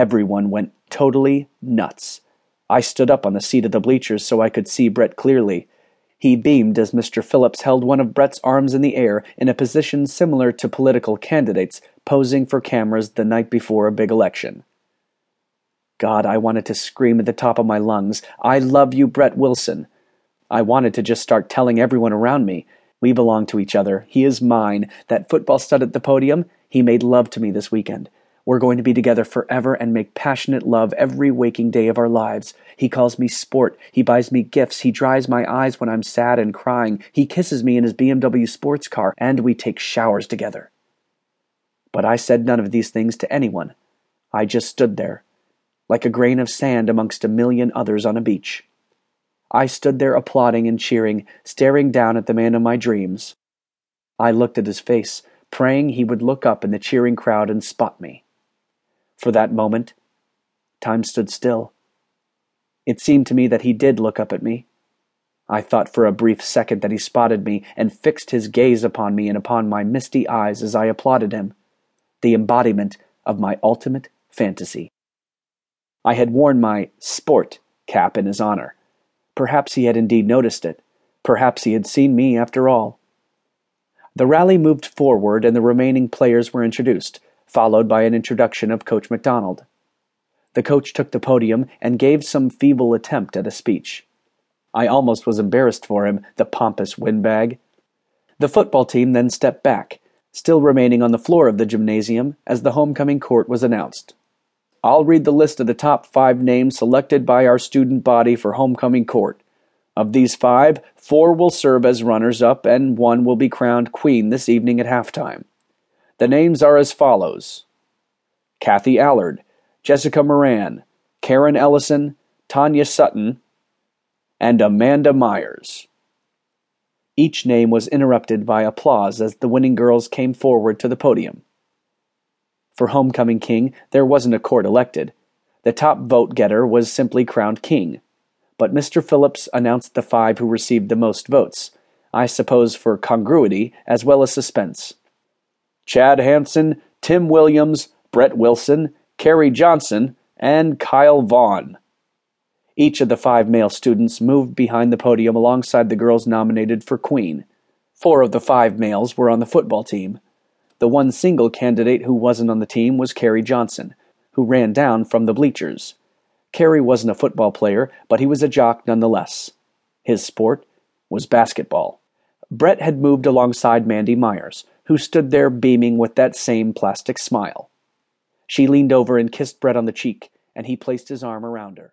Everyone went totally nuts. I stood up on the seat of the bleachers so I could see Brett clearly. He beamed as Mr. Phillips held one of Brett's arms in the air in a position similar to political candidates posing for cameras the night before a big election. God, I wanted to scream at the top of my lungs, "I love you, Brett Wilson." I wanted to just start telling everyone around me, "We belong to each other. He is mine. That football stud at the podium, he made love to me this weekend. We're going to be together forever and make passionate love every waking day of our lives. He calls me sport. He buys me gifts. He dries my eyes when I'm sad and crying. He kisses me in his BMW sports car, and we take showers together." But I said none of these things to anyone. I just stood there, like a grain of sand amongst a million others on a beach. I stood there applauding and cheering, staring down at the man of my dreams. I looked at his face, praying he would look up in the cheering crowd and spot me. For that moment, time stood still. It seemed to me that he did look up at me. I thought for a brief second that he spotted me and fixed his gaze upon me and upon my misty eyes as I applauded him, the embodiment of my ultimate fantasy. I had worn my sport cap in his honor. Perhaps he had indeed noticed it. Perhaps he had seen me after all. The rally moved forward and the remaining players were introduced, followed by an introduction of Coach McDonald. The coach took the podium and gave some feeble attempt at a speech. I almost was embarrassed for him, the pompous windbag. The football team then stepped back, still remaining on the floor of the gymnasium as the homecoming court was announced. I'll read the list of the top 5 names selected by our student body for homecoming court. Of these 5, 4 will serve as runners-up and 1 will be crowned queen this evening at halftime. The names are as follows: Kathy Allard, Jessica Moran, Karen Ellison, Tanya Sutton, and Amanda Myers. Each name was interrupted by applause as the winning girls came forward to the podium. For homecoming king, there wasn't a court elected. The top vote-getter was simply crowned king. But Mr. Phillips announced the 5 who received the most votes, I suppose for congruity as well as suspense. Chad Hampson, Tim Williams, Brett Wilson, Kerry Johnson, and Kyle Vaughn. Each of the 5 male students moved behind the podium alongside the girls nominated for queen. 4 of the 5 males were on the football team. The one single candidate who wasn't on the team was Kerry Johnson, who ran down from the bleachers. Kerry wasn't a football player, but he was a jock nonetheless. His sport was basketball. Brett had moved alongside Mandy Myers, who stood there beaming with that same plastic smile. She leaned over and kissed Brett on the cheek, and he placed his arm around her.